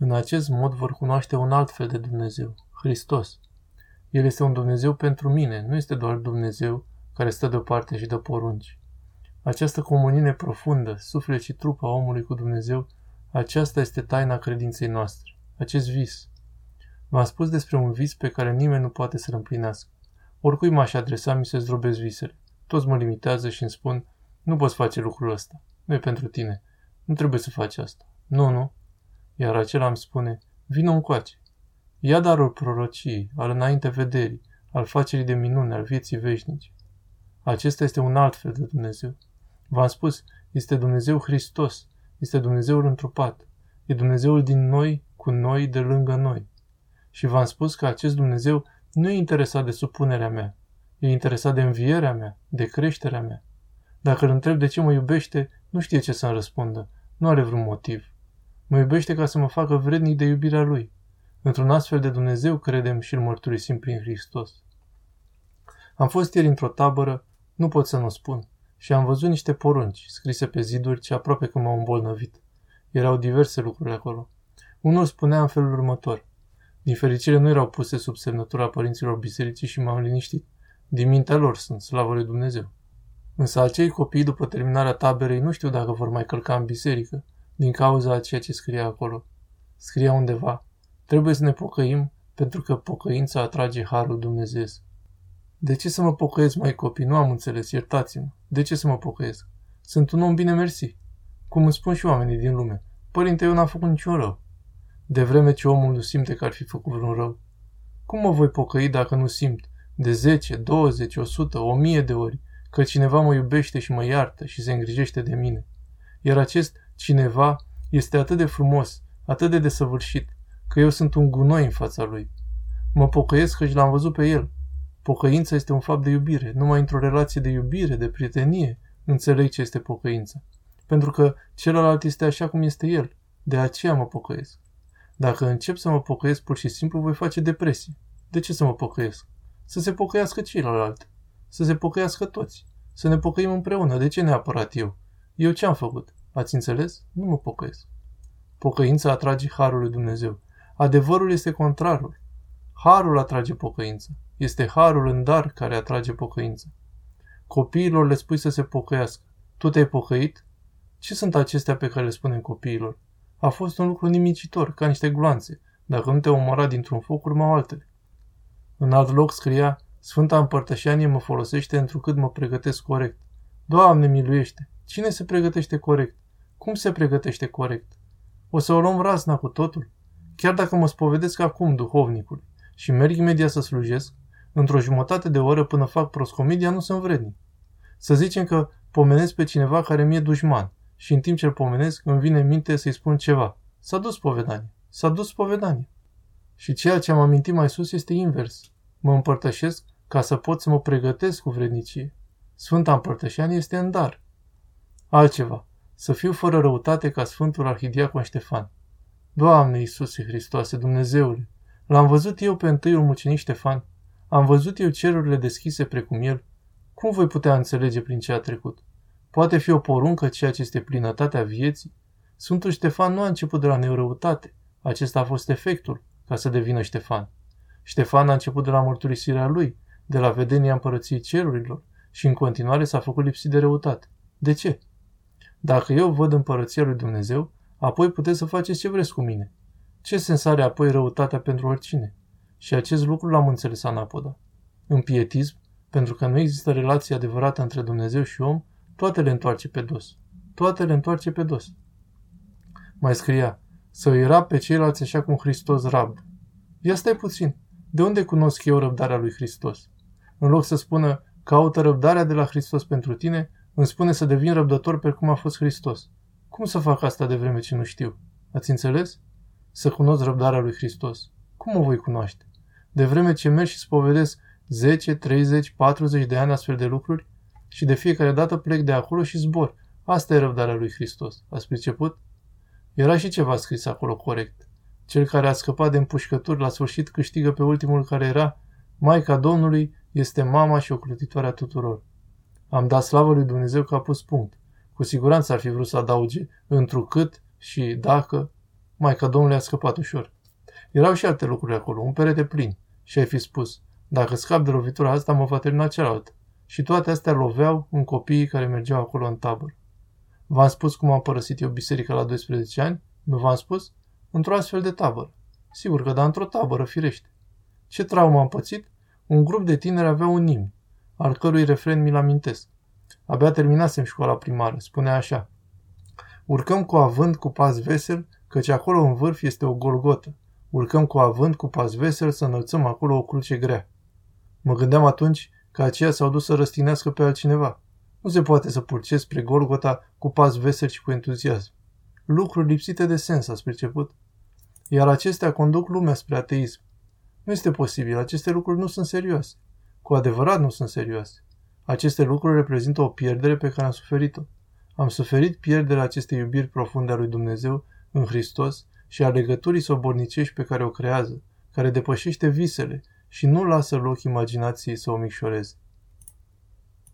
În acest mod vor cunoaște un alt fel de Dumnezeu, Hristos. El este un Dumnezeu pentru mine, nu este doar Dumnezeu care stă deoparte și dă porunci. Această comuniune profundă, suflet și trup a omului cu Dumnezeu, aceasta este taina credinței noastre, acest vis. V-am spus despre un vis pe care nimeni nu poate să-l împlinească. Oricui m-aș adresa, mi se zdrobesc visele. Toți mă limitează și îmi spun, nu poți face lucrul ăsta, nu e pentru tine, nu trebuie să faci asta, nu. Iar acela îmi spune, vină încoace. Ia darul prorociei, al înainte vederii, al facerii de minune, al vieții veșnice. Acesta este un alt fel de Dumnezeu. V-am spus, este Dumnezeu Hristos, este Dumnezeul întrupat, e Dumnezeul din noi, cu noi, de lângă noi. Și v-am spus că acest Dumnezeu nu e interesat de supunerea mea, e interesat de învierea mea, de creșterea mea. Dacă îl întreb de ce mă iubește, nu știe ce să-mi răspundă, nu are vreun motiv. Mă iubește ca să mă facă vrednic de iubirea Lui. Într-un astfel de Dumnezeu credem și îl mărturisim prin Hristos. Am fost ieri într-o tabără, nu pot să nu spun, și am văzut niște porunci scrise pe ziduri ce aproape că m-au îmbolnăvit. Erau diverse lucruri acolo. Unul spunea în felul următor. Din fericire nu erau puse sub semnătura părinților bisericii și m-am liniștit. Din mintea lor sunt, slavă lui Dumnezeu. Însă acei copii după terminarea taberei nu știu dacă vor mai călca în biserică, din cauza a ceea ce scria acolo. Scria undeva. Trebuie să ne pocăim, pentru că pocăința atrage harul dumnezeiesc. De ce să mă pocăiesc, mai copii? Nu am înțeles, iertați-mă. De ce să mă pocăiesc? Sunt un om bine mersi. Cum îmi spun și oamenii din lume. Părinte, eu n-am făcut niciun rău. De vreme ce omul nu simte că ar fi făcut vreun rău. Cum mă voi pocăi dacă nu simt? De 10, 20, 100, 1000 de ori că cineva mă iubește și mă iartă și se îngrijește de mine. Iar acest cineva este atât de frumos, atât de desăvârșit, că eu sunt un gunoi în fața lui. Mă pocăiesc că și l-am văzut pe el. Pocăința este un fapt de iubire. Numai într-o relație de iubire, de prietenie, înțeleg ce este pocăința. Pentru că celălalt este așa cum este el. De aceea mă pocăiesc. Dacă încep să mă pocăiesc, pur și simplu voi face depresie. De ce să mă pocăiesc? Să se pocăiască ceilalți. Să se pocăiască toți. Să ne pocăim împreună. De ce neapărat eu? Eu ce am făcut? Ați înțeles? Nu mă pocăiesc. Pocăința atrage harul lui Dumnezeu. Adevărul este contrarul. Harul atrage pocăință. Este harul în dar care atrage pocăință. Copiilor le spui să se pocăiască. Tu te-ai pocăit? Ce sunt acestea pe care le spunem copiilor? A fost un lucru nimicitor, ca niște gloanțe. Dacă nu te omora dintr-un foc, urmau altele. În alt loc scria, Sfânta Împărtășanie mă folosește întrucât mă pregătesc corect. Doamne miluiește! Cine se pregătește corect? Cum se pregătește corect? O să o luăm razna cu totul? Chiar dacă mă spovedesc acum, duhovnicul, și merg imediat să slujesc, într-o jumătate de oră până fac proscomidia nu sunt vrednic. Să zicem că pomenesc pe cineva care mi-e dușman și în timp ce îl pomenesc îmi vine în minte să-i spun ceva. S-a dus spovedanie. Și ceea ce am amintit mai sus este invers. Mă împărtășesc ca să pot să mă pregătesc cu vrednicie. Sfânta Împărtășanie este în dar. Altceva. Să fiu fără răutate ca Sfântul Arhidiacon Ștefan. Doamne Iisuse Hristoase, Dumnezeule, l-am văzut eu pe întâiul mucenic Ștefan, am văzut eu cerurile deschise precum el, cum voi putea înțelege prin ce a trecut? Poate fi o poruncă ceea ce este plinătatea vieții? Sfântul Ștefan nu a început de la nerăutate, acesta a fost efectul ca să devină Ștefan. Ștefan a început de la mărturisirea lui, de la vedenia împărăției cerurilor și în continuare s-a făcut lipsit de răutate. De ce? Dacă eu văd împărăția lui Dumnezeu, apoi puteți să faceți ce vreți cu mine. Ce sens are apoi răutatea pentru oricine? Și acest lucru l-am înțeles anapoda. În pietism, pentru că nu există relație adevărată între Dumnezeu și om, toate le întoarce pe dos. Mai scria, să îi rab pe ceilalți așa cum Hristos rab. Ia stai puțin, de unde cunosc eu răbdarea lui Hristos? În loc să spună, caută răbdarea de la Hristos pentru tine, îmi spune să devin răbdător pe cum a fost Hristos. Cum să fac asta de vreme ce nu știu? Ați înțeles? Să cunosc răbdarea lui Hristos. Cum o voi cunoaște? De vreme ce merg și spovedesc 10, 30, 40 de ani astfel de lucruri și de fiecare dată plec de acolo și zbor. Asta e răbdarea lui Hristos. Ați priceput? Era și ceva scris acolo corect. Cel care a scăpat de împușcături la sfârșit câștigă pe ultimul care era Maica Domnului este mama și ocrotitoarea tuturor. Am dat slavă lui Dumnezeu că a pus punct. Cu siguranță ar fi vrut să adauge întrucât și dacă, Maica Domnului a scăpat ușor. Erau și alte lucruri acolo, un perete plin, și ai fi spus, dacă scap de lovitura asta, mă va termina cealaltă. Și toate astea loveau în copiii care mergeau acolo în tabără. V-am spus cum am părăsit eu biserica la 12 ani? Nu v-am spus? Într-o astfel de tabără. Sigur că da, într-o tabără, firește. Ce traumă am pățit? Un grup de tineri avea un imn, al cărui refren mi-l amintesc. Abia terminasem școala primară, spunea așa. Urcăm cu avânt cu pas vesel, căci acolo în vârf este o golgotă. Urcăm cu avânt cu pas vesel să înălțăm acolo o cruce grea. Mă gândeam atunci că aceia s-au dus să răstinească pe altcineva. Nu se poate să purcesc spre Golgota cu pas vesel și cu entuziasm. Lucruri lipsite de sens, ați perceput. Iar acestea conduc lumea spre ateism. Nu este posibil, aceste lucruri nu sunt serioase. Cu adevărat nu sunt serioase. Aceste lucruri reprezintă o pierdere pe care am suferit-o. Am suferit pierderea acestei iubiri profunde a lui Dumnezeu în Hristos și a legăturii sobornicești pe care o creează, care depășește visele și nu lasă loc imaginației să o micșoreze.